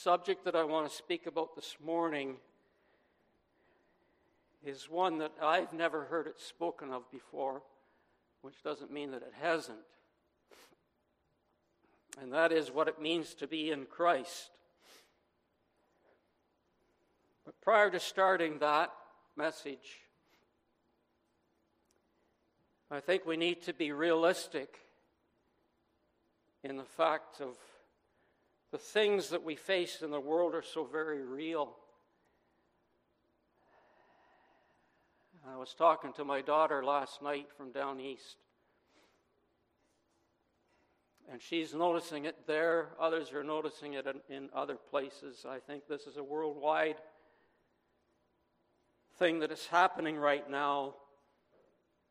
subject that I want to speak about this morning is one that I've never heard it spoken of before, which doesn't mean that it hasn't. And that is what it means to be in Christ. But prior to starting that message, I think we need to be realistic in the fact of the things that we face in the world are so very real. I was talking to my daughter last night from down east, and she's noticing it there. Others are noticing it in other places. I think this is a worldwide thing that is happening right now.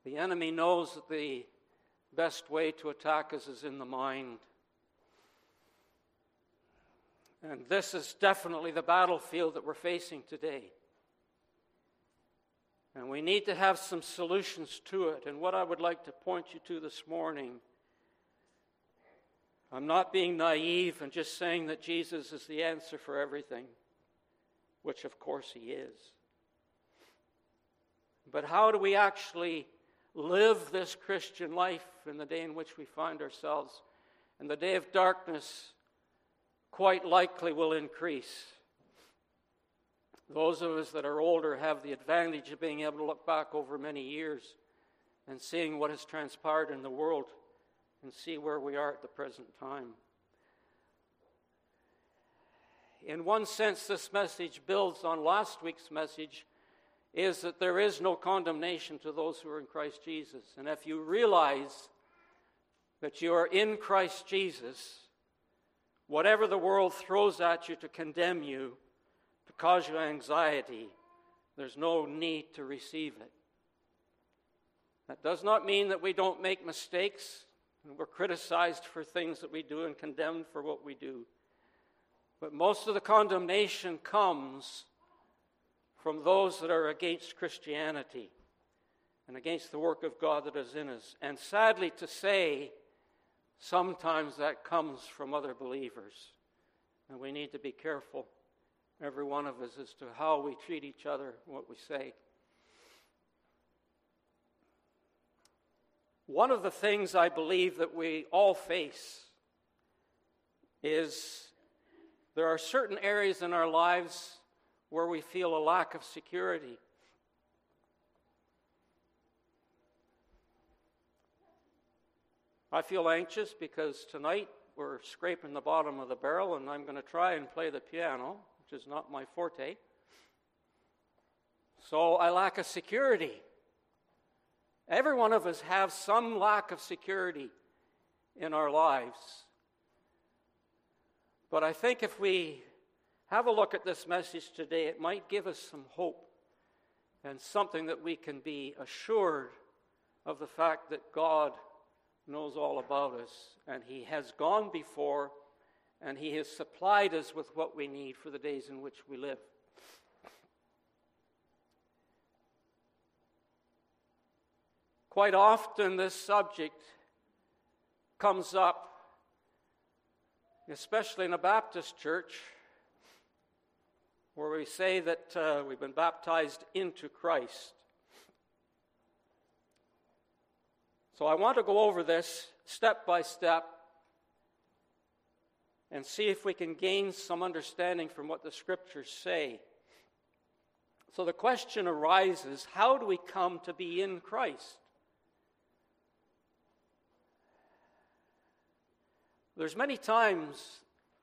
The enemy knows that the best way to attack us is in the mind. And this is definitely the battlefield that we're facing today. And we need to have some solutions to it. And what I would like to point you to this morning, I'm not being naive and just saying that Jesus is the answer for everything, which of course he is. But how do we actually live this Christian life in the day in which we find ourselves? And the day of darkness quite likely will increase. Those of us that are older have the advantage of being able to look back over many years and seeing what has transpired in the world and see where we are at the present time. In one sense, this message builds on last week's message, is that there is no condemnation to those who are in Christ Jesus. And if you realize that you are in Christ Jesus, whatever the world throws at you to condemn you, to cause you anxiety, there's no need to receive it. That does not mean that we don't make mistakes and we're criticized for things that we do and condemned for what we do. But most of the condemnation comes from those that are against Christianity and against the work of God that is in us. And sadly to say, sometimes that comes from other believers. And we need to be careful, every one of us, as to how we treat each other and what we say. One of the things I believe that we all face is there are certain areas in our lives where we feel a lack of security. I feel anxious because tonight we're scraping the bottom of the barrel and I'm going to try and play the piano, which is not my forte. So I lack a security. Every one of us have some lack of security in our lives. But I think if we have a look at this message today, it might give us some hope and something that we can be assured of the fact that God knows all about us, and he has gone before, and he has supplied us with what we need for the days in which we live. Quite often this subject comes up, especially in a Baptist church, where we say that we've been baptized into Christ. So I want to go over this step by step and see if we can gain some understanding from what the Scriptures say. So the question arises, how do we come to be in Christ? There's many times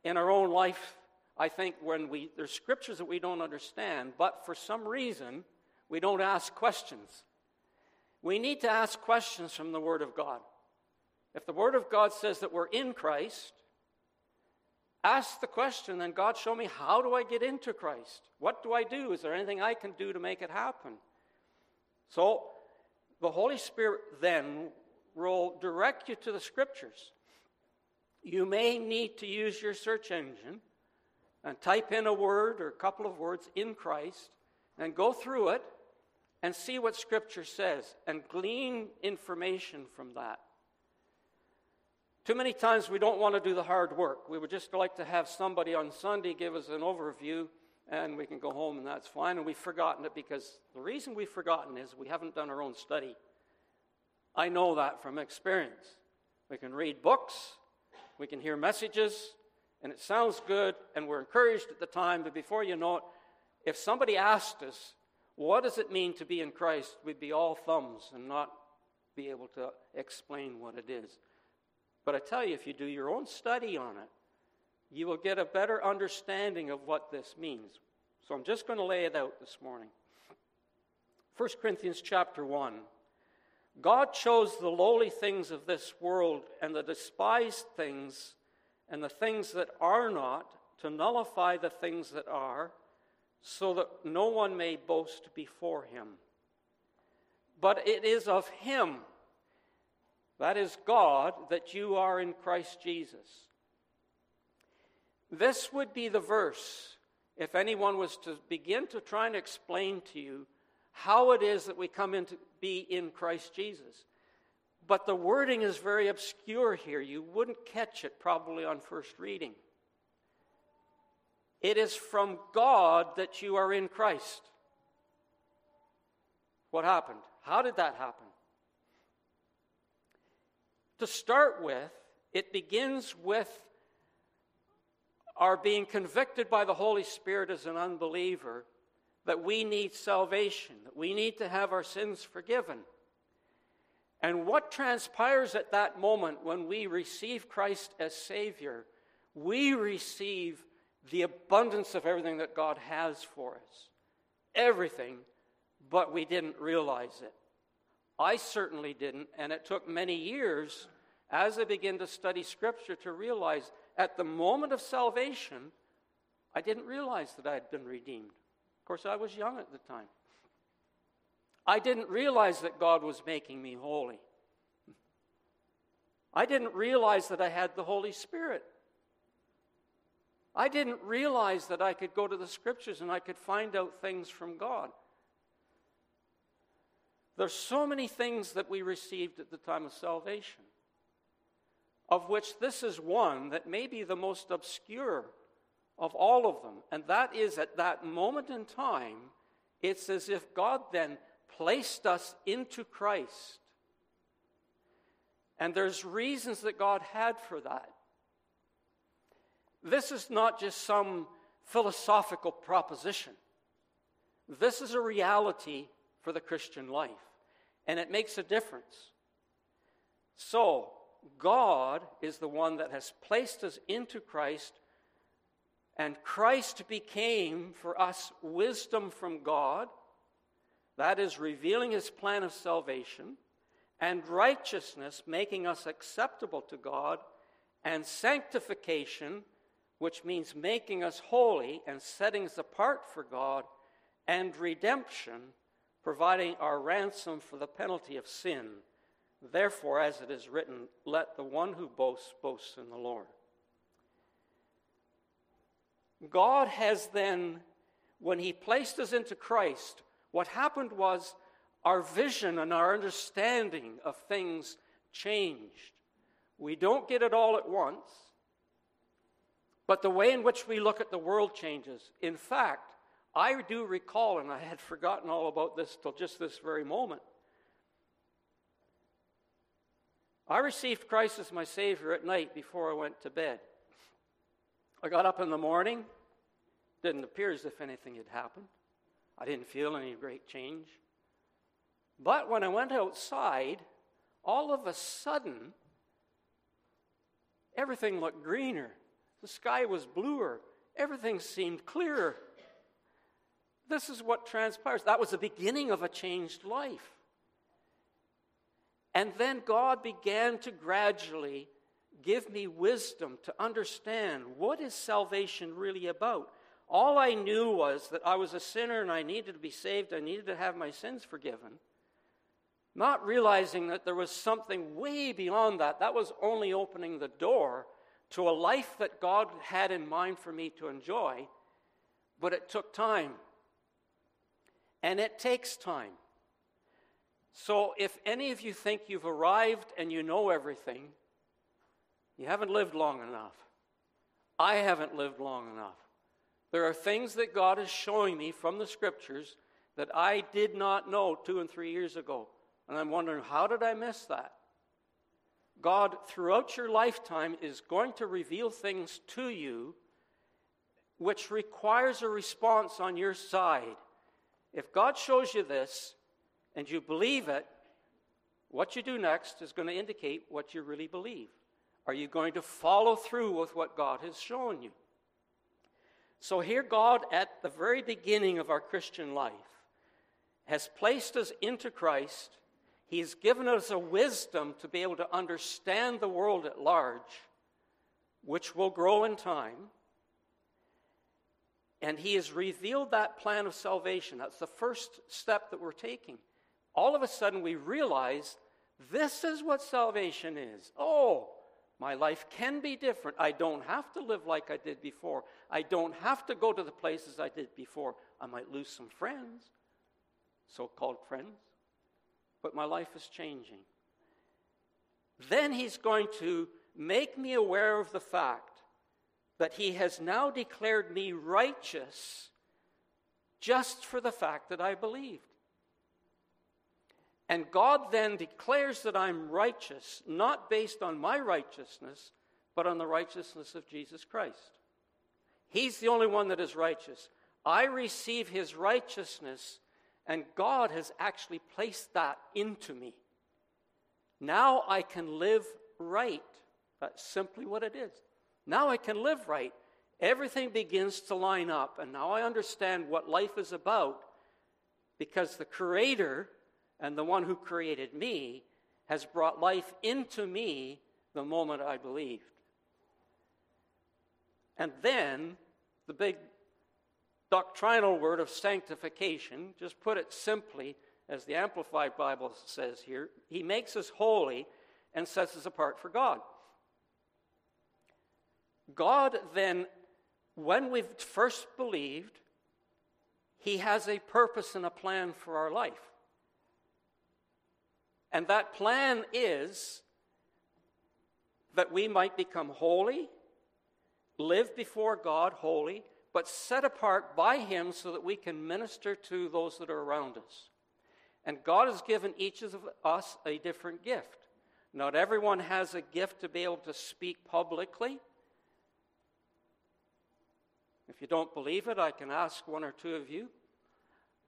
in our own life, I think, when there's scriptures that we don't understand, but for some reason, we don't ask questions. We need to ask questions from the Word of God. If the Word of God says that we're in Christ, ask the question, then God, show me, how do I get into Christ? What do I do? Is there anything I can do to make it happen? So the Holy Spirit then will direct you to the Scriptures. You may need to use your search engine and type in a word or a couple of words, in Christ, and go through it and see what Scripture says and glean information from that. Too many times we don't want to do the hard work. We would just like to have somebody on Sunday give us an overview, and we can go home, and that's fine. And we've forgotten it because the reason we've forgotten is we haven't done our own study. I know that from experience. We can read books, we can hear messages, and it sounds good, and we're encouraged at the time, but before you know it, if somebody asked us, what does it mean to be in Christ, we'd be all thumbs and not be able to explain what it is. But I tell you, if you do your own study on it, you will get a better understanding of what this means. So I'm just going to lay it out this morning. 1 Corinthians chapter 1. God chose the lowly things of this world and the despised things and the things that are not to nullify the things that are, so that no one may boast before him. But it is of him, that is God, that you are in Christ Jesus. This would be the verse if anyone was to begin to try and explain to you how it is that we come into be in Christ Jesus. But the wording is very obscure here. You wouldn't catch it probably on first reading. It is from God that you are in Christ. What happened? How did that happen? To start with, it begins with our being convicted by the Holy Spirit as an unbeliever that we need salvation, that we need to have our sins forgiven. And what transpires at that moment when we receive Christ as Savior, we receive the abundance of everything that God has for us. Everything, but we didn't realize it. I certainly didn't, and it took many years as I began to study Scripture to realize at the moment of salvation, I didn't realize that I had been redeemed. Of course, I was young at the time. I didn't realize that God was making me holy. I didn't realize that I had the Holy Spirit. I didn't realize that I could go to the Scriptures and I could find out things from God. There's so many things that we received at the time of salvation, of which this is one that may be the most obscure of all of them. And that is at that moment in time, it's as if God then placed us into Christ. And there's reasons that God had for that. This is not just some philosophical proposition. This is a reality for the Christian life, and it makes a difference. So, God is the one that has placed us into Christ, and Christ became for us wisdom from God, that is revealing his plan of salvation, and righteousness, making us acceptable to God, and sanctification, which means making us holy and setting us apart for God, and redemption, providing our ransom for the penalty of sin. Therefore, as it is written, let the one who boasts, boast in the Lord. God has then, when he placed us into Christ, what happened was our vision and our understanding of things changed. We don't get it all at once, but the way in which we look at the world changes. In fact, I do recall, and I had forgotten all about this till just this very moment, I received Christ as my Savior at night before I went to bed. I got up in the morning. Didn't appear as if anything had happened. I didn't feel any great change. But when I went outside, all of a sudden, everything looked greener. The sky was bluer. Everything seemed clearer. This is what transpires. That was the beginning of a changed life. And then God began to gradually give me wisdom to understand what is salvation really about. All I knew was that I was a sinner and I needed to be saved. I needed to have my sins forgiven. Not realizing that there was something way beyond that. That was only opening the door to a life that God had in mind for me to enjoy. But it took time. And it takes time. So if any of you think you've arrived and you know everything, You haven't lived long enough. I haven't lived long enough. There are things that God is showing me from the Scriptures that I did not know 2 and 3 years ago. And I'm wondering, how did I miss that? God, throughout your lifetime, is going to reveal things to you which requires a response on your side. If God shows you this and you believe it, what you do next is going to indicate what you really believe. Are you going to follow through with what God has shown you? So here God, at the very beginning of our Christian life, has placed us into Christ. He has given us a wisdom to be able to understand the world at large, which will grow in time. And He has revealed that plan of salvation. That's the first step that we're taking. All of a sudden we realize this is what salvation is. Oh, my life can be different. I don't have to live like I did before. I don't have to go to the places I did before. I might lose some friends, so-called friends, but my life is changing. Then He's going to make me aware of the fact that He has now declared me righteous just for the fact that I believed. And God then declares that I'm righteous, not based on my righteousness, but on the righteousness of Jesus Christ. He's the only one that is righteous. I receive His righteousness, and God has actually placed that into me. Now I can live right. That's simply what it is. Now I can live right. Everything begins to line up, and now I understand what life is about, because the Creator and the one who created me has brought life into me the moment I believed. And then the big doctrinal word of sanctification, just put it simply, as the Amplified Bible says here, He makes us holy and sets us apart for God. God then, when we've first believed, He has a purpose and a plan for our life. And that plan is that we might become holy, live before God holy, but set apart by Him so that we can minister to those that are around us. And God has given each of us a different gift. Not everyone has a gift to be able to speak publicly. If you don't believe it, I can ask one or two of you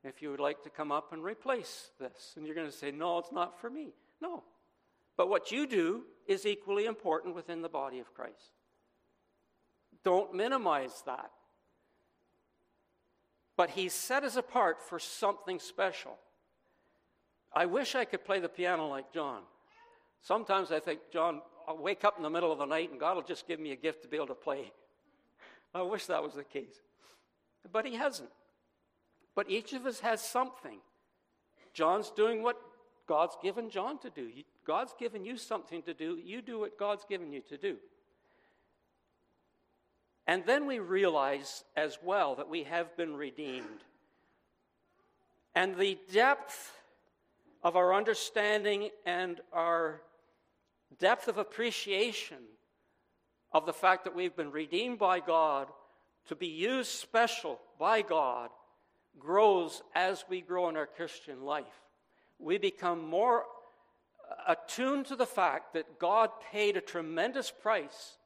if you would like to come up and replace this. And you're going to say, no, it's not for me. No. But what you do is equally important within the body of Christ. Don't minimize that. But He's set us apart for something special. I wish I could play the piano like John. Sometimes I think, John, I'll wake up in the middle of the night and God will just give me a gift to be able to play. I wish that was the case. But He hasn't. But each of us has something. John's doing what God's given John to do. God's given you something to do. You do what God's given you to do. And then we realize as well that we have been redeemed. And the depth of our understanding and our depth of appreciation of the fact that we've been redeemed by God, to be used special by God, grows as we grow in our Christian life. We become more attuned to the fact that God paid a tremendous price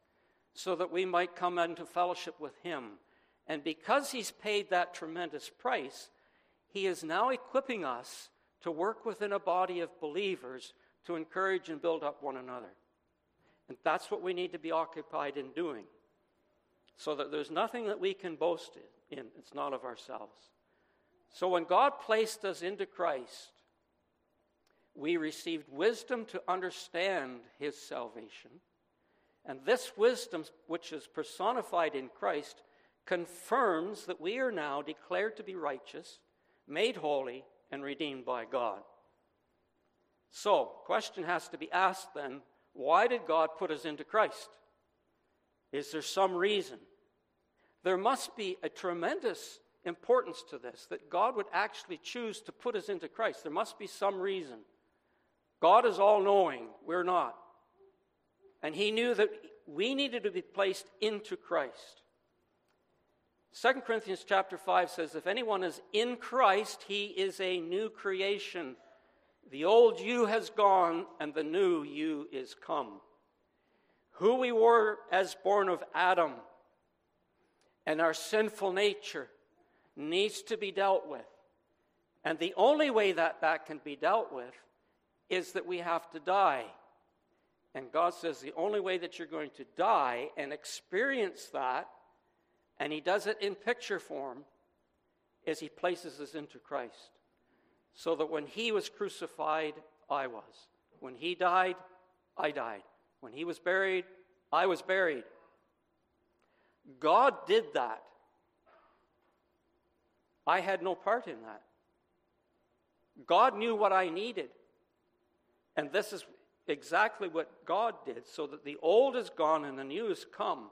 so that we might come into fellowship with Him. And because He's paid that tremendous price, He is now equipping us to work within a body of believers to encourage and build up one another. And that's what we need to be occupied in doing, so that there's nothing that we can boast in. It's not of ourselves. So when God placed us into Christ, we received wisdom to understand His salvation. And this wisdom, which is personified in Christ, confirms that we are now declared to be righteous, made holy, and redeemed by God. So, question has to be asked then, why did God put us into Christ? Is there some reason? There must be a tremendous importance to this, that God would actually choose to put us into Christ. There must be some reason. God is all-knowing. We're not. And He knew that we needed to be placed into Christ. 2 Corinthians chapter 5 says, if anyone is in Christ, he is a new creation. The old you has gone, and the new you is come. Who we were as born of Adam and our sinful nature needs to be dealt with. And the only way that that can be dealt with is that we have to die. And God says the only way that you're going to die and experience that, and he does it in picture form, is he places us into Christ. So that when he was crucified, I was. When he died, I died. When he was buried, I was buried. God did that. I had no part in that. God knew what I needed. And this is exactly what God did, so that the old is gone and the new is come.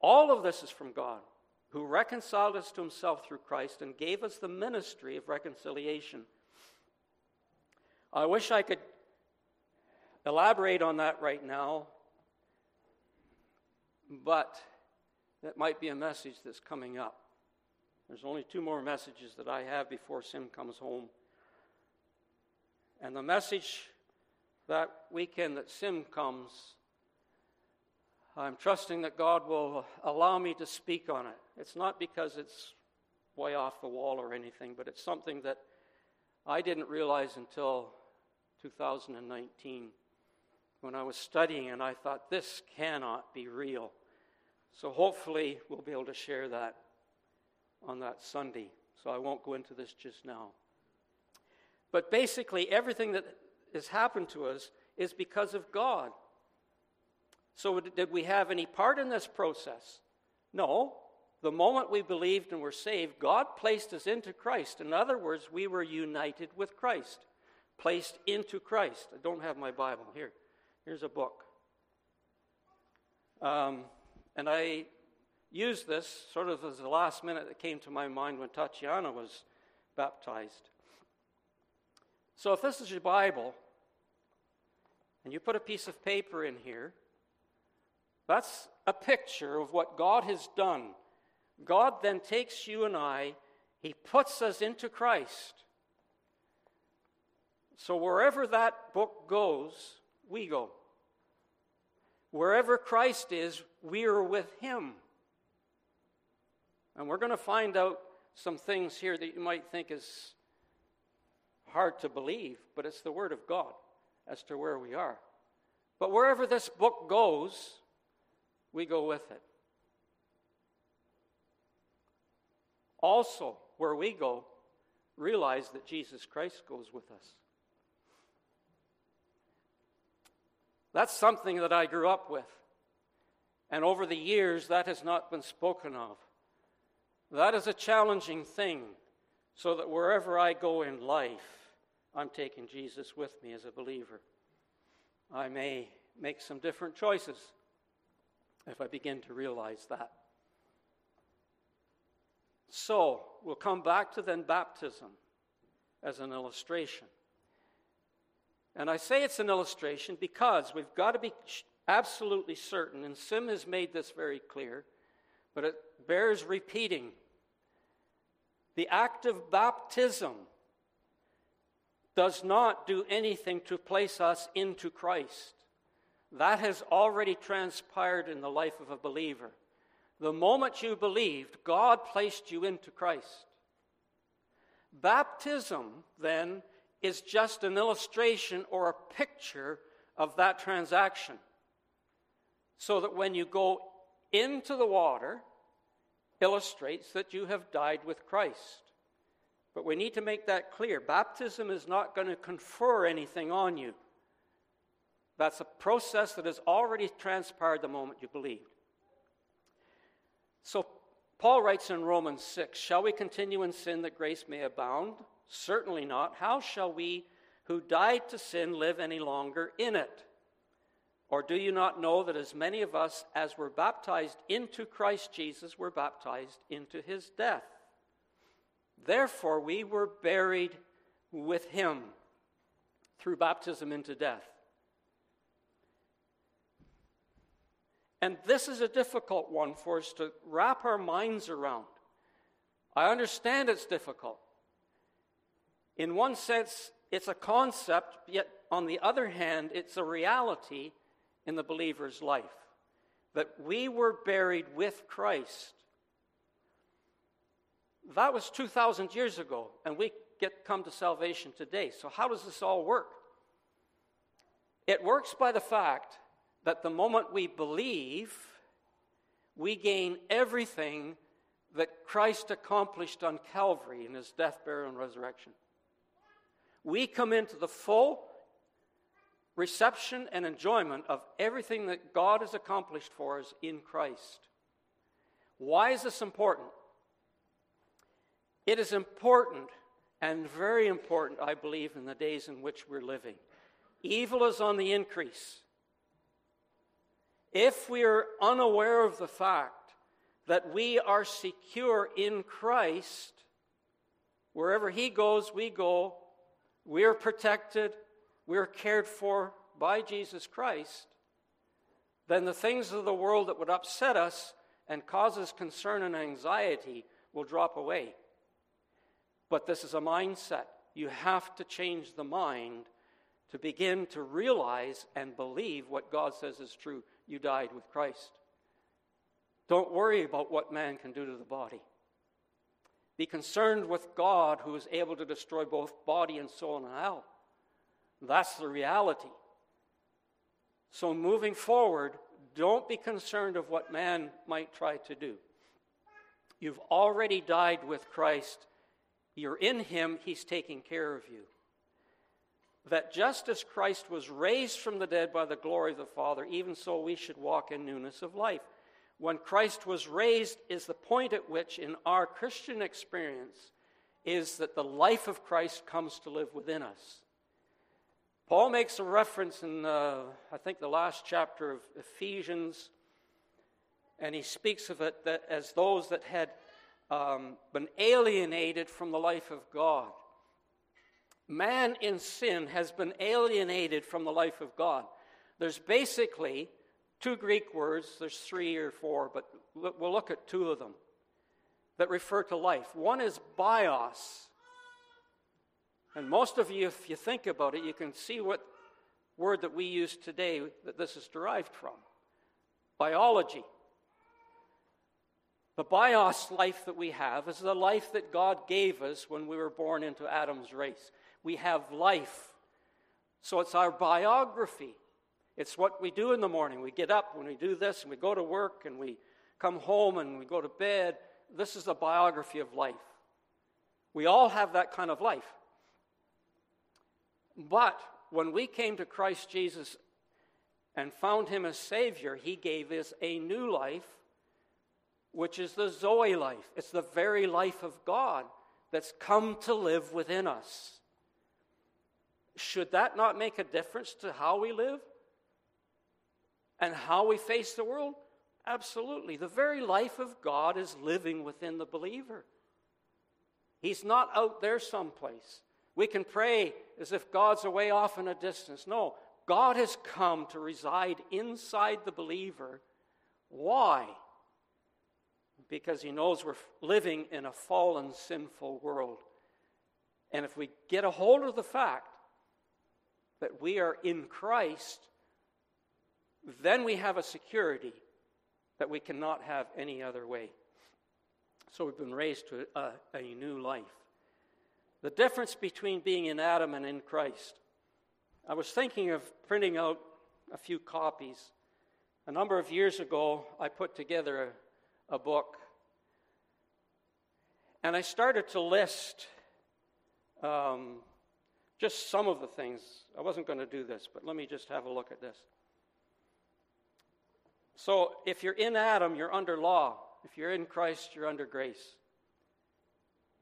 All of this is from God, who reconciled us to himself through Christ and gave us the ministry of reconciliation. I wish I could elaborate on that right now, but that might be a message that's coming up. There's only 2 more messages that I have before Sim comes home. And the message that weekend that Sim comes, I'm trusting that God will allow me to speak on it. It's not because it's way off the wall or anything, but it's something that I didn't realize until 2019 when I was studying, and I thought, this cannot be real. So hopefully we'll be able to share that on that Sunday. So I won't go into this just now. But basically, everything that has happened to us is because of God. So did we have any part in this process? No. The moment we believed and were saved, God placed us into Christ. In other words, we were united with Christ, placed into Christ. I don't have my Bible. Here's a book. And I used this sort of as the last minute that came to my mind when Tatiana was baptized. So if this is your Bible, and you put a piece of paper in here, that's a picture of what God has done. God then takes you and I, he puts us into Christ. So wherever that book goes, we go. Wherever Christ is, we are with him. And we're going to find out some things here that you might think is hard to believe, but it's the Word of God as to where we are. But wherever this book goes, we go with it. Also, where we go, realize that Jesus Christ goes with us. That's something that I grew up with. And over the years, that has not been spoken of. That is a challenging thing, so that wherever I go in life, I'm taking Jesus with me as a believer. I may make some different choices if I begin to realize that. So, we'll come back to then baptism as an illustration. And I say it's an illustration because we've got to be absolutely certain, and Sim has made this very clear, but it bears repeating. The act of baptism does not do anything to place us into Christ. That has already transpired in the life of a believer. The moment you believed, God placed you into Christ. Baptism, then, is just an illustration or a picture of that transaction. So that when you go into the water, illustrates that you have died with Christ. But we need to make that clear. Baptism is not going to confer anything on you. That's a process that has already transpired the moment you believed. So Paul writes in Romans 6, shall we continue in sin that grace may abound? Certainly not. How shall we who died to sin live any longer in it? Or do you not know that as many of us as were baptized into Christ Jesus were baptized into his death? Therefore we were buried with him through baptism into death. And this is a difficult one for us to wrap our minds around. I understand it's difficult. In one sense, it's a concept, yet on the other hand, it's a reality in the believer's life, that we were buried with Christ. That was 2,000 years ago, and we come to salvation today. So how does this all work? It works by the fact that the moment we believe, we gain everything that Christ accomplished on Calvary in his death, burial, and resurrection. We come into the full reception and enjoyment of everything that God has accomplished for us in Christ. Why is this important? It is important, and very important, I believe, in the days in which we're living. Evil is on the increase. If we are unaware of the fact that we are secure in Christ, wherever he goes, we go, we are protected, we are cared for by Jesus Christ, then the things of the world that would upset us and cause us concern and anxiety will drop away. But this is a mindset. You have to change the mind to begin to realize and believe what God says is true. You died with Christ. Don't worry about what man can do to the body. Be concerned with God, who is able to destroy both body and soul in hell. That's the reality. So moving forward, don't be concerned of what man might try to do. You've already died with Christ. You're in him, he's taking care of you. That just as Christ was raised from the dead by the glory of the Father, even so we should walk in newness of life. When Christ was raised is the point at which in our Christian experience is that the life of Christ comes to live within us. Paul makes a reference in, I think, the last chapter of Ephesians, and he speaks of it that as those that had been alienated from the life of God. Man in sin has been alienated from the life of God. There's basically two Greek words, there's three or four, but we'll look at two of them that refer to life. One is bios. And most of you, if you think about it, you can see what word that we use today that this is derived from. Biology. The bios life that we have is the life that God gave us when we were born into Adam's race. We have life. So it's our biography. It's what we do in the morning. We get up when we do this, and we go to work, and we come home, and we go to bed. This is the biography of life. We all have that kind of life. But when we came to Christ Jesus and found him as Savior, he gave us a new life, which is the Zoe life. It's the very life of God that's come to live within us. Should that not make a difference to how we live and how we face the world? Absolutely. The very life of God is living within the believer. He's not out there someplace. We can pray as if God's away off in a distance. No, God has come to reside inside the believer. Why? Because he knows we're living in a fallen, sinful world. And if we get a hold of the fact that we are in Christ, then we have a security that we cannot have any other way. So we've been raised to a new life. The difference between being in Adam and in Christ. I was thinking of printing out a few copies. A number of years ago, I put together a book, and I started to list just some of the things. I wasn't going to do this, but let me just have a look at this. So if you're in Adam, you're under law. If you're in Christ, you're under grace.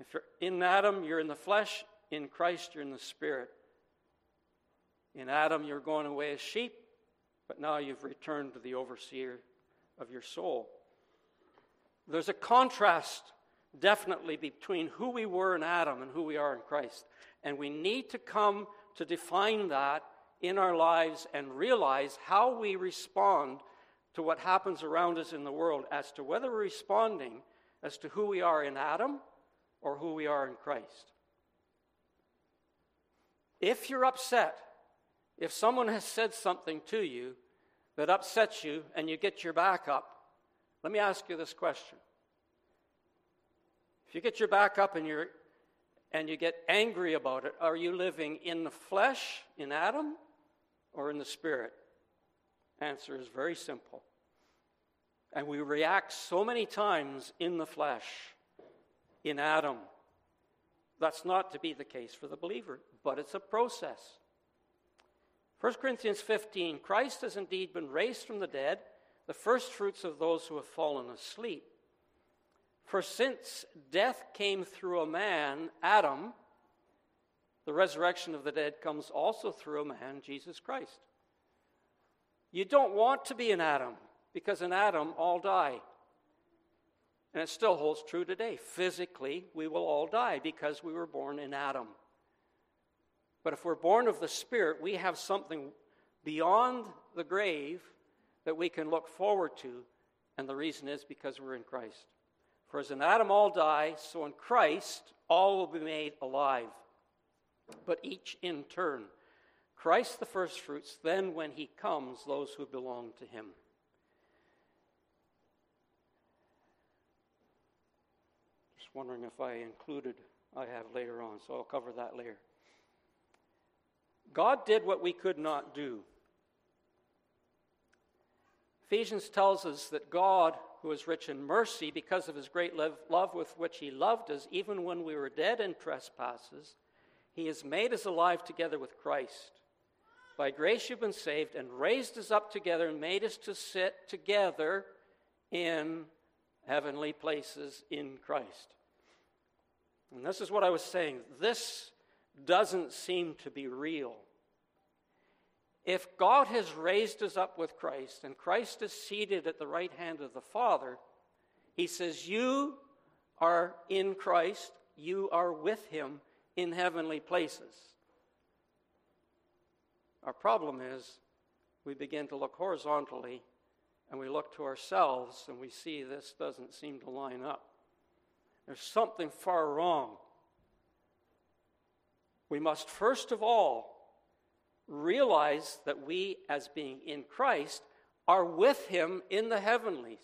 If you're in Adam, you're in the flesh. In Christ, you're in the spirit. In Adam, you're going away as sheep, but now you've returned to the overseer of your soul. There's a contrast, definitely, between who we were in Adam and who we are in Christ. And we need to come to define that in our lives and realize how we respond to what happens around us in the world as to whether we're responding as to who we are in Adam or who we are in Christ. If you're upset, if someone has said something to you that upsets you and you get your back up, let me ask you this question. If you get your back up and you get angry about it, are you living in the flesh, in Adam, or in the spirit? Answer is very simple. And we react so many times in the flesh, in Adam. That's not to be the case for the believer, but it's a process. 1 Corinthians 15, Christ has indeed been raised from the dead, the first fruits of those who have fallen asleep. For since death came through a man, Adam, the resurrection of the dead comes also through a man, Jesus Christ. You don't want to be an Adam, because in Adam all die. And it still holds true today. Physically, we will all die because we were born in Adam. But if we're born of the Spirit, we have something beyond the grave that we can look forward to, and the reason is because we're in Christ. For as in Adam all die, so in Christ all will be made alive, but each in turn. Christ the first fruits, then when he comes, those who belong to him. Just wondering if I have later on, so I'll cover that later. God did what we could not do. Ephesians tells us that God, who is rich in mercy, because of his great love with which he loved us, even when we were dead in trespasses, he has made us alive together with Christ. By grace you've been saved, and raised us up together and made us to sit together in heavenly places in Christ. And this is what I was saying. This doesn't seem to be real. If God has raised us up with Christ, and Christ is seated at the right hand of the Father, he says, you are in Christ, you are with him in heavenly places. Our problem is we begin to look horizontally, and we look to ourselves, and we see this doesn't seem to line up. There's something far wrong. We must first of all realize that we, as being in Christ, are with him in the heavenlies,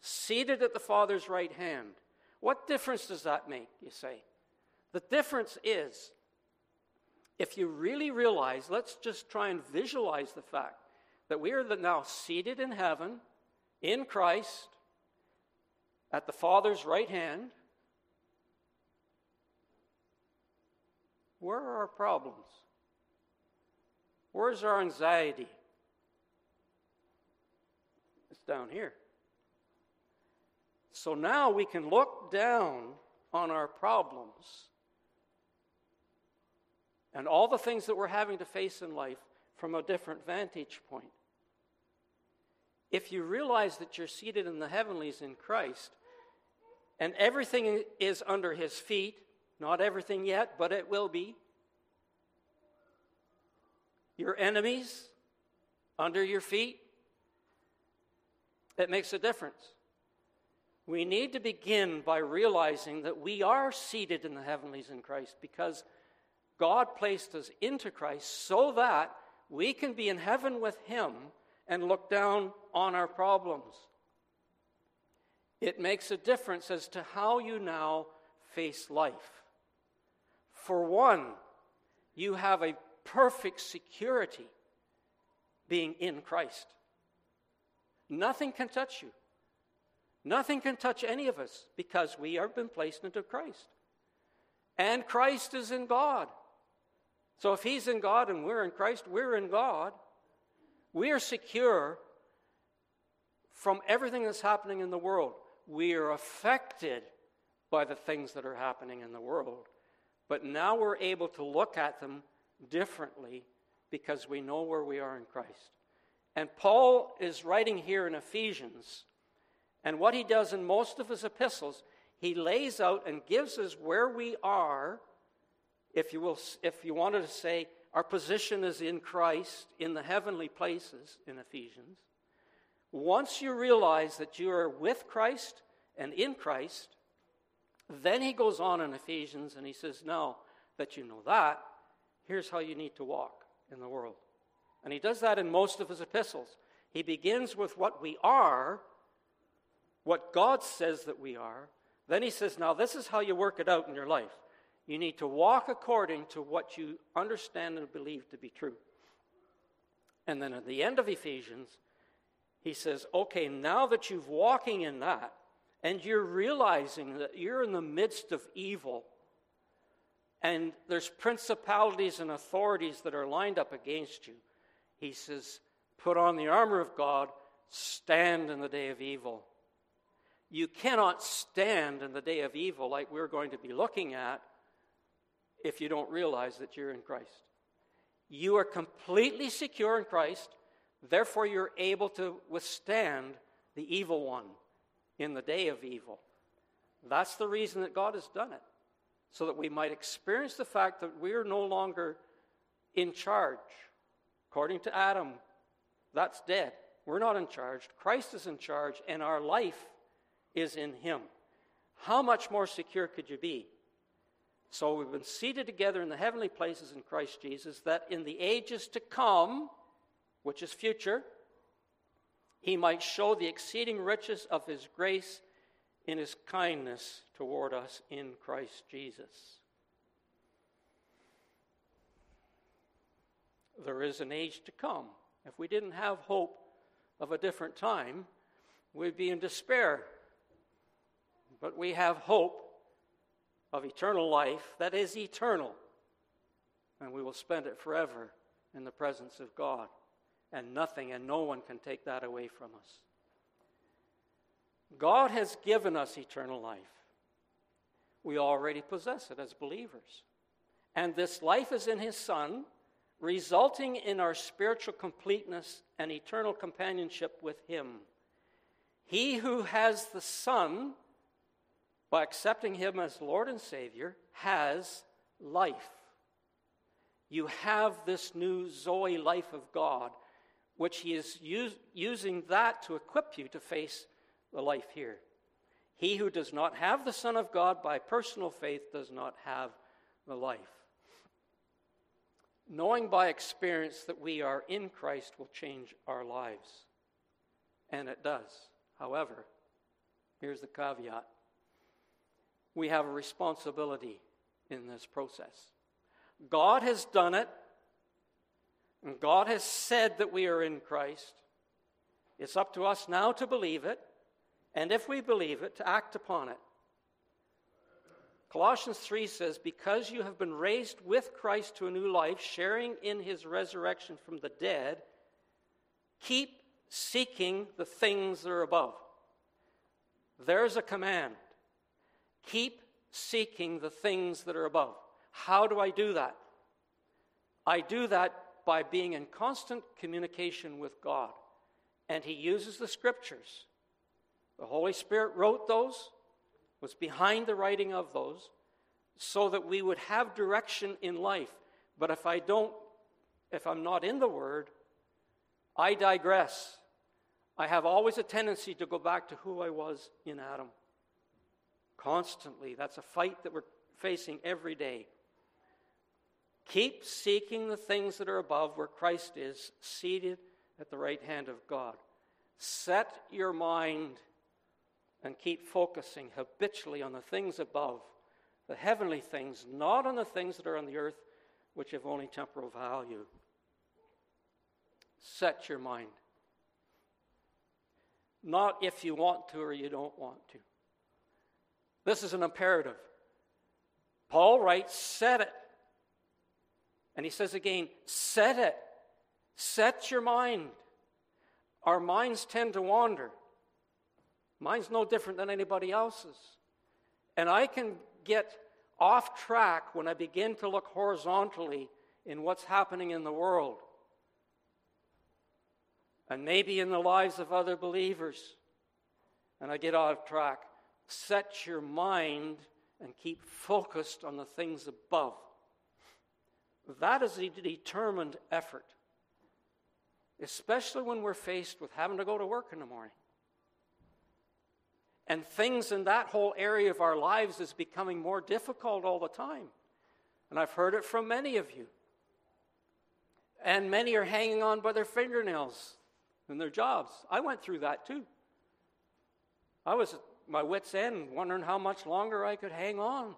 seated at the Father's right hand. What difference does that make, you say? The difference is, if you really realize, let's just try and visualize the fact that we are now seated in heaven, in Christ, at the Father's right hand. Where are our problems? Where's our anxiety? It's down here. So now we can look down on our problems and all the things that we're having to face in life from a different vantage point. If you realize that you're seated in the heavenlies in Christ, and everything is under his feet, not everything yet, but it will be. Your enemies under your feet. It makes a difference. We need to begin by realizing that we are seated in the heavenlies in Christ because God placed us into Christ so that we can be in heaven with him and look down on our problems. It makes a difference as to how you now face life. For one, you have a perfect security being in Christ. Nothing can touch you. Nothing can touch any of us because we have been placed into Christ. And Christ is in God. So if he's in God and we're in Christ, we're in God. We are secure from everything that's happening in the world. We are affected by the things that are happening in the world. But now we're able to look at them differently because we know where we are in Christ. And Paul is writing here in Ephesians, and what he does in most of his epistles, he lays out and gives us where we are, if you wanted to say, our position is in Christ, in the heavenly places in Ephesians. Once you realize that you are with Christ and in Christ, then he goes on in Ephesians and he says, now that you know that, here's how you need to walk in the world. And he does that in most of his epistles. He begins with what we are, what God says that we are. Then he says, now this is how you work it out in your life. You need to walk according to what you understand and believe to be true. And then at the end of Ephesians, he says, okay, now that you're walking in that, and you're realizing that you're in the midst of evil, and there's principalities and authorities that are lined up against you, he says, put on the armor of God, stand in the day of evil. You cannot stand in the day of evil, like we're going to be looking at, if you don't realize that you're in Christ. You are completely secure in Christ, therefore you're able to withstand the evil one in the day of evil. That's the reason that God has done it, so that we might experience the fact that we're no longer in charge. According to Adam, that's dead. We're not in charge. Christ is in charge, and our life is in him. How much more secure could you be? So we've been seated together in the heavenly places in Christ Jesus, that in the ages to come, which is future, he might show the exceeding riches of his grace in his kindness toward us in Christ Jesus. There is an age to come. If we didn't have hope of a different time, we'd be in despair. But we have hope of eternal life that is eternal, and we will spend it forever in the presence of God. And nothing and no one can take that away from us. God has given us eternal life. We already possess it as believers. And this life is in his Son, resulting in our spiritual completeness and eternal companionship with him. He who has the Son, by accepting him as Lord and Savior, has life. You have this new Zoe life of God, which he is using that to equip you to face the life here. He who does not have the Son of God by personal faith does not have the life. Knowing by experience that we are in Christ will change our lives. And it does. However, here's the caveat. We have a responsibility in this process. God has done it. And God has said that we are in Christ. It's up to us now to believe it, and if we believe it, to act upon it. Colossians 3 says, because you have been raised with Christ to a new life, sharing in his resurrection from the dead, keep seeking the things that are above. There's a command. Keep seeking the things that are above. How do I do that? I do that by being in constant communication with God. And he uses the scriptures. The Holy Spirit wrote those, was behind the writing of those, so that we would have direction in life. But if I'm not in the Word, I digress. I have always a tendency to go back to who I was in Adam. Constantly. That's a fight that we're facing every day. Keep seeking the things that are above, where Christ is, seated at the right hand of God. Set your mind and keep focusing habitually on the things above, the heavenly things, not on the things that are on the earth, which have only temporal value. Set your mind. Not if you want to or you don't want to. This is an imperative. Paul writes, set it. And he says again, set it. Set your mind. Our minds tend to wander. Mine's no different than anybody else's. And I can get off track when I begin to look horizontally in what's happening in the world. And maybe in the lives of other believers. And I get off track. Set your mind and keep focused on the things above. That is a determined effort. especially when we're faced with having to go to work in the morning. And things in that whole area of our lives is becoming more difficult all the time. And I've heard it from many of you. And many are hanging on by their fingernails in their jobs. I went through that too. I was at my wit's end, wondering how much longer I could hang on.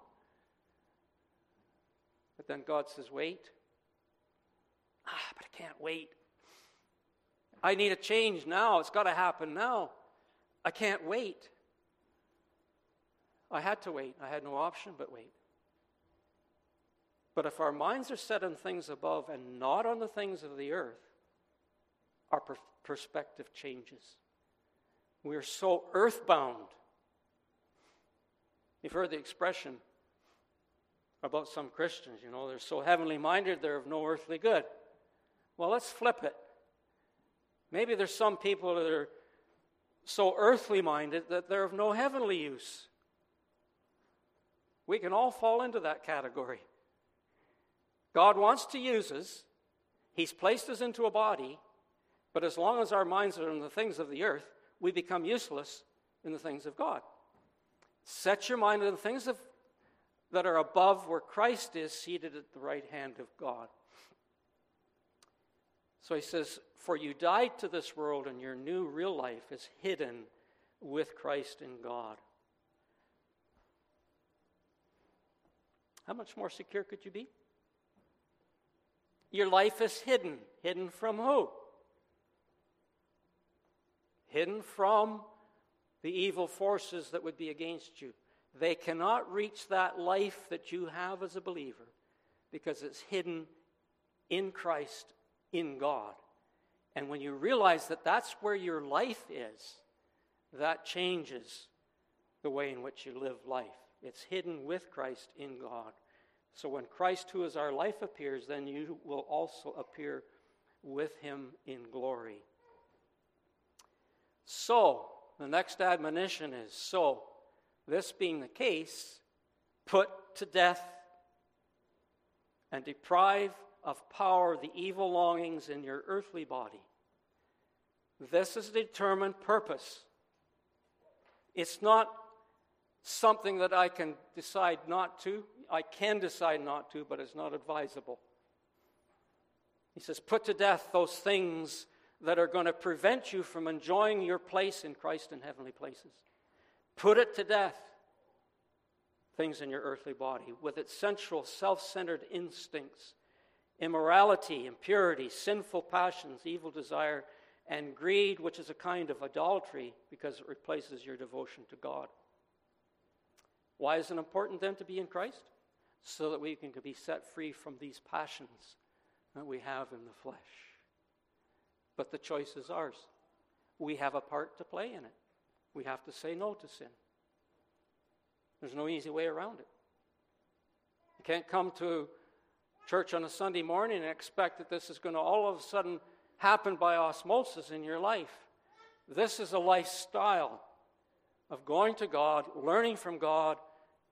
But then God says, wait. But I can't wait. I need a change now. It's got to happen now. I can't wait. I had to wait. I had no option but wait. But if our minds are set on things above and not on the things of the earth, our perspective changes. We are so earthbound. You've heard the expression about some Christians, you know, they're so heavenly minded, they're of no earthly good. Well, let's flip it. Maybe there's some people that are so earthly minded that they're of no heavenly use. We can all fall into that category. God wants to use us. He's placed us into a body, but as long as our minds are in the things of the earth, we become useless in the things of God. Set your mind on the things that are above, where Christ is seated at the right hand of God. So he says, for you died to this world, and your new real life is hidden with Christ in God. How much more secure could you be? Your life is hidden. Hidden from who? Hidden from the evil forces that would be against you. They cannot reach that life that you have as a believer because it's hidden in Christ, in God. And when you realize that that's where your life is, that changes the way in which you live life. It's hidden with Christ in God. So when Christ, who is our life, appears, then you will also appear with him in glory. So, the next admonition is, so, this being the case, put to death and deprive of power the evil longings in your earthly body. This is a determined purpose. It's not something that I can decide not to. I can decide not to, but it's not advisable. He says, put to death those things that are going to prevent you from enjoying your place in Christ in heavenly places. Put it to death, things in your earthly body, with its sensual, self-centered instincts, immorality, impurity, sinful passions, evil desire, and greed, which is a kind of idolatry because it replaces your devotion to God. Why is it important then to be in Christ? So that we can be set free from these passions that we have in the flesh. But the choice is ours. We have a part to play in it. We have to say no to sin. There's no easy way around it. You can't come to church on a Sunday morning and expect that this is going to all of a sudden happen by osmosis in your life. This is a lifestyle of going to God, learning from God,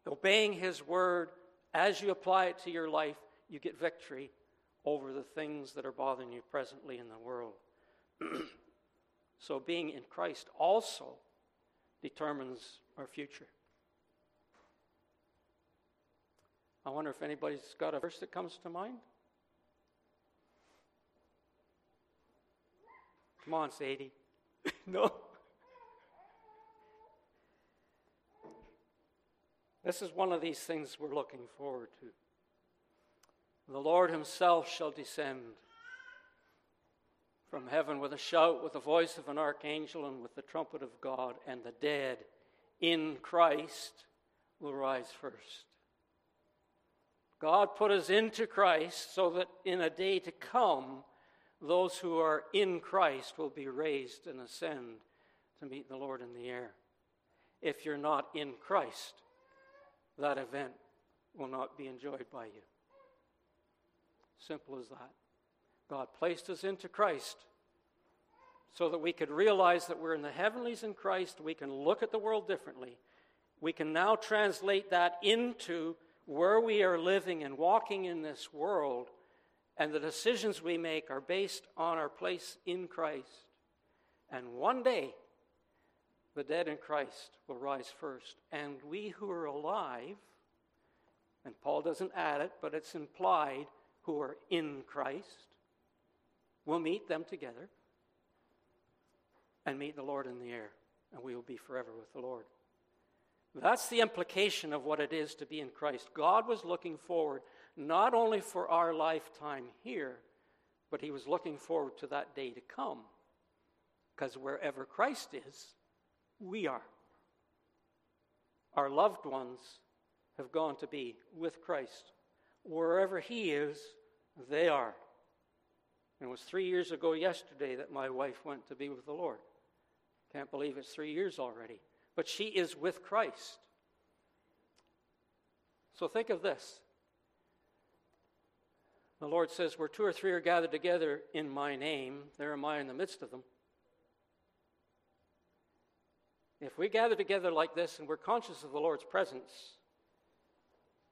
obeying his word. As you apply it to your life, you get victory over the things that are bothering you presently in the world. So being in Christ also determines our future. I wonder if anybody's got a verse that comes to mind. Come on, Sadie. No. This is one of these things we're looking forward to. The Lord himself shall descend from heaven with a shout, with the voice of an archangel, and with the trumpet of God, and the dead in Christ will rise first. God put us into Christ so that in a day to come, those who are in Christ will be raised and ascend to meet the Lord in the air. If you're not in Christ, that event will not be enjoyed by you. Simple as that. God placed us into Christ so that we could realize that we're in the heavenlies in Christ. We can look at the world differently. We can now translate that into where we are living and walking in this world and the decisions we make are based on our place in Christ. And one day, the dead in Christ will rise first. And we who are alive, and Paul doesn't add it, but it's implied, who are in Christ, will meet them together and meet the Lord in the air. And we will be forever with the Lord. That's the implication of what it is to be in Christ. God was looking forward not only for our lifetime here, but he was looking forward to that day to come. Because wherever Christ is, we are. Our loved ones have gone to be with Christ. Wherever he is, they are. And it was 3 years ago yesterday that my wife went to be with the Lord. Can't believe it's 3 years already. But she is with Christ. So think of this. The Lord says, where two or three are gathered together in my name, there am I in the midst of them. If we gather together like this and we're conscious of the Lord's presence,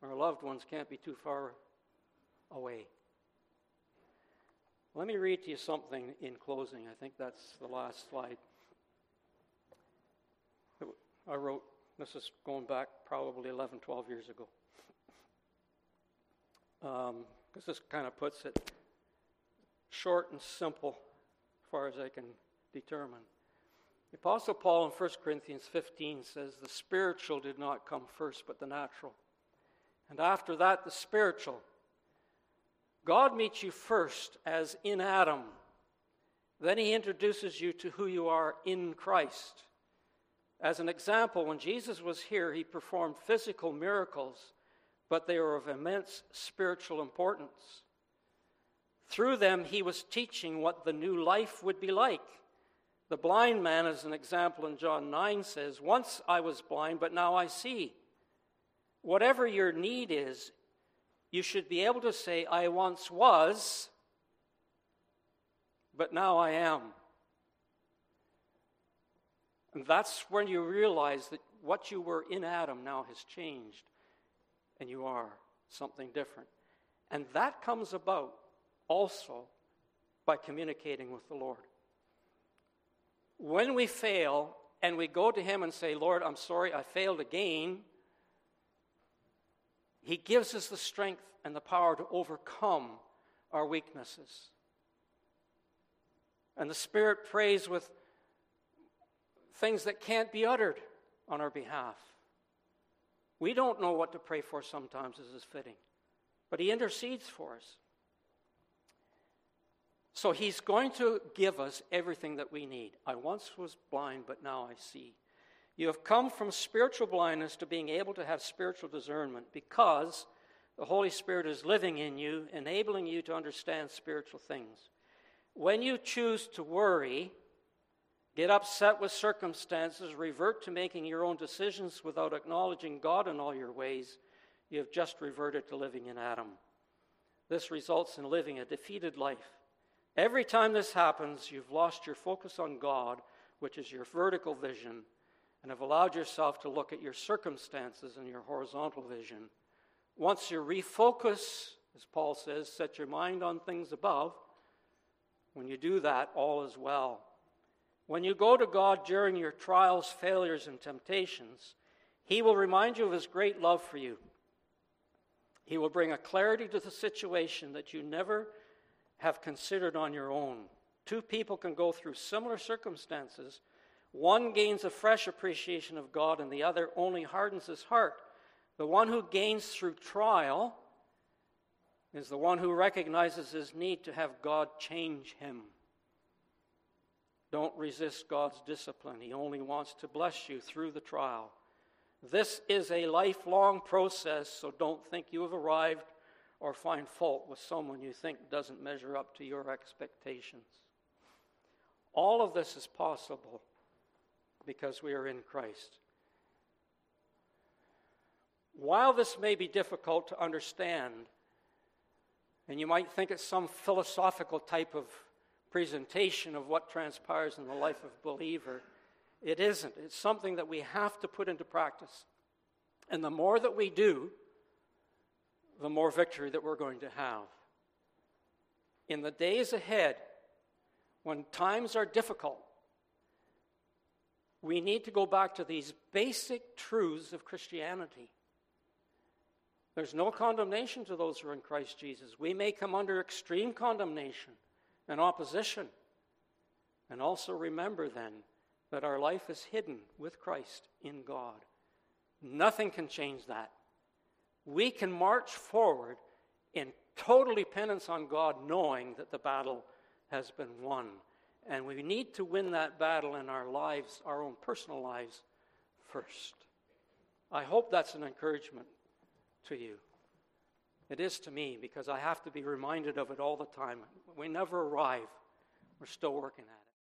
our loved ones can't be too far away. Let me read to you something in closing. I think that's the last slide. I wrote, this is going back probably 11, 12 years ago. Because this kind of puts it short and simple as far as I can determine. The Apostle Paul in 1 Corinthians 15 says, the spiritual did not come first, but the natural. And after that, the spiritual. God meets you first as in Adam. Then he introduces you to who you are in Christ. As an example, when Jesus was here, he performed physical miracles, but they were of immense spiritual importance. Through them, he was teaching what the new life would be like. The blind man, as an example in John 9, says, once I was blind, but now I see. Whatever your need is, you should be able to say, I once was, but now I am. And that's when you realize that what you were in Adam now has changed, and you are something different. And that comes about also by communicating with the Lord. When we fail and we go to him and say, Lord, I'm sorry, I failed again, he gives us the strength and the power to overcome our weaknesses. And the Spirit prays with things that can't be uttered on our behalf. We don't know what to pray for sometimes, as is fitting, but he intercedes for us. So he's going to give us everything that we need. I once was blind, but now I see. You have come from spiritual blindness to being able to have spiritual discernment because the Holy Spirit is living in you, enabling you to understand spiritual things. When you choose to worry, get upset with circumstances, revert to making your own decisions without acknowledging God in all your ways, you have just reverted to living in Adam. This results in living a defeated life. Every time this happens, you've lost your focus on God, which is your vertical vision, and have allowed yourself to look at your circumstances and your horizontal vision. Once you refocus, as Paul says, set your mind on things above, when you do that, all is well. When you go to God during your trials, failures, and temptations, he will remind you of his great love for you. He will bring a clarity to the situation that you never have considered on your own. Two people can go through similar circumstances. One gains a fresh appreciation of God, and the other only hardens his heart. The one who gains through trial is the one who recognizes his need to have God change him. Don't resist God's discipline. He only wants to bless you through the trial. This is a lifelong process, so don't think you have arrived or find fault with someone you think doesn't measure up to your expectations. All of this is possible because we are in Christ. While this may be difficult to understand, and you might think it's some philosophical type of presentation of what transpires in the life of a believer, it isn't. It's something that we have to put into practice. And the more that we do, the more victory that we're going to have. in the days ahead, when times are difficult, we need to go back to these basic truths of Christianity. There's no condemnation to those who are in Christ Jesus. We may come under extreme condemnation and opposition. And also remember then that our life is hidden with Christ in God. Nothing can change that. We can march forward in total dependence on God, knowing that the battle has been won. And we need to win that battle in our lives, our own personal lives, first. I hope that's an encouragement to you. It is to me, because I have to be reminded of it all the time. We never arrive. We're still working at it.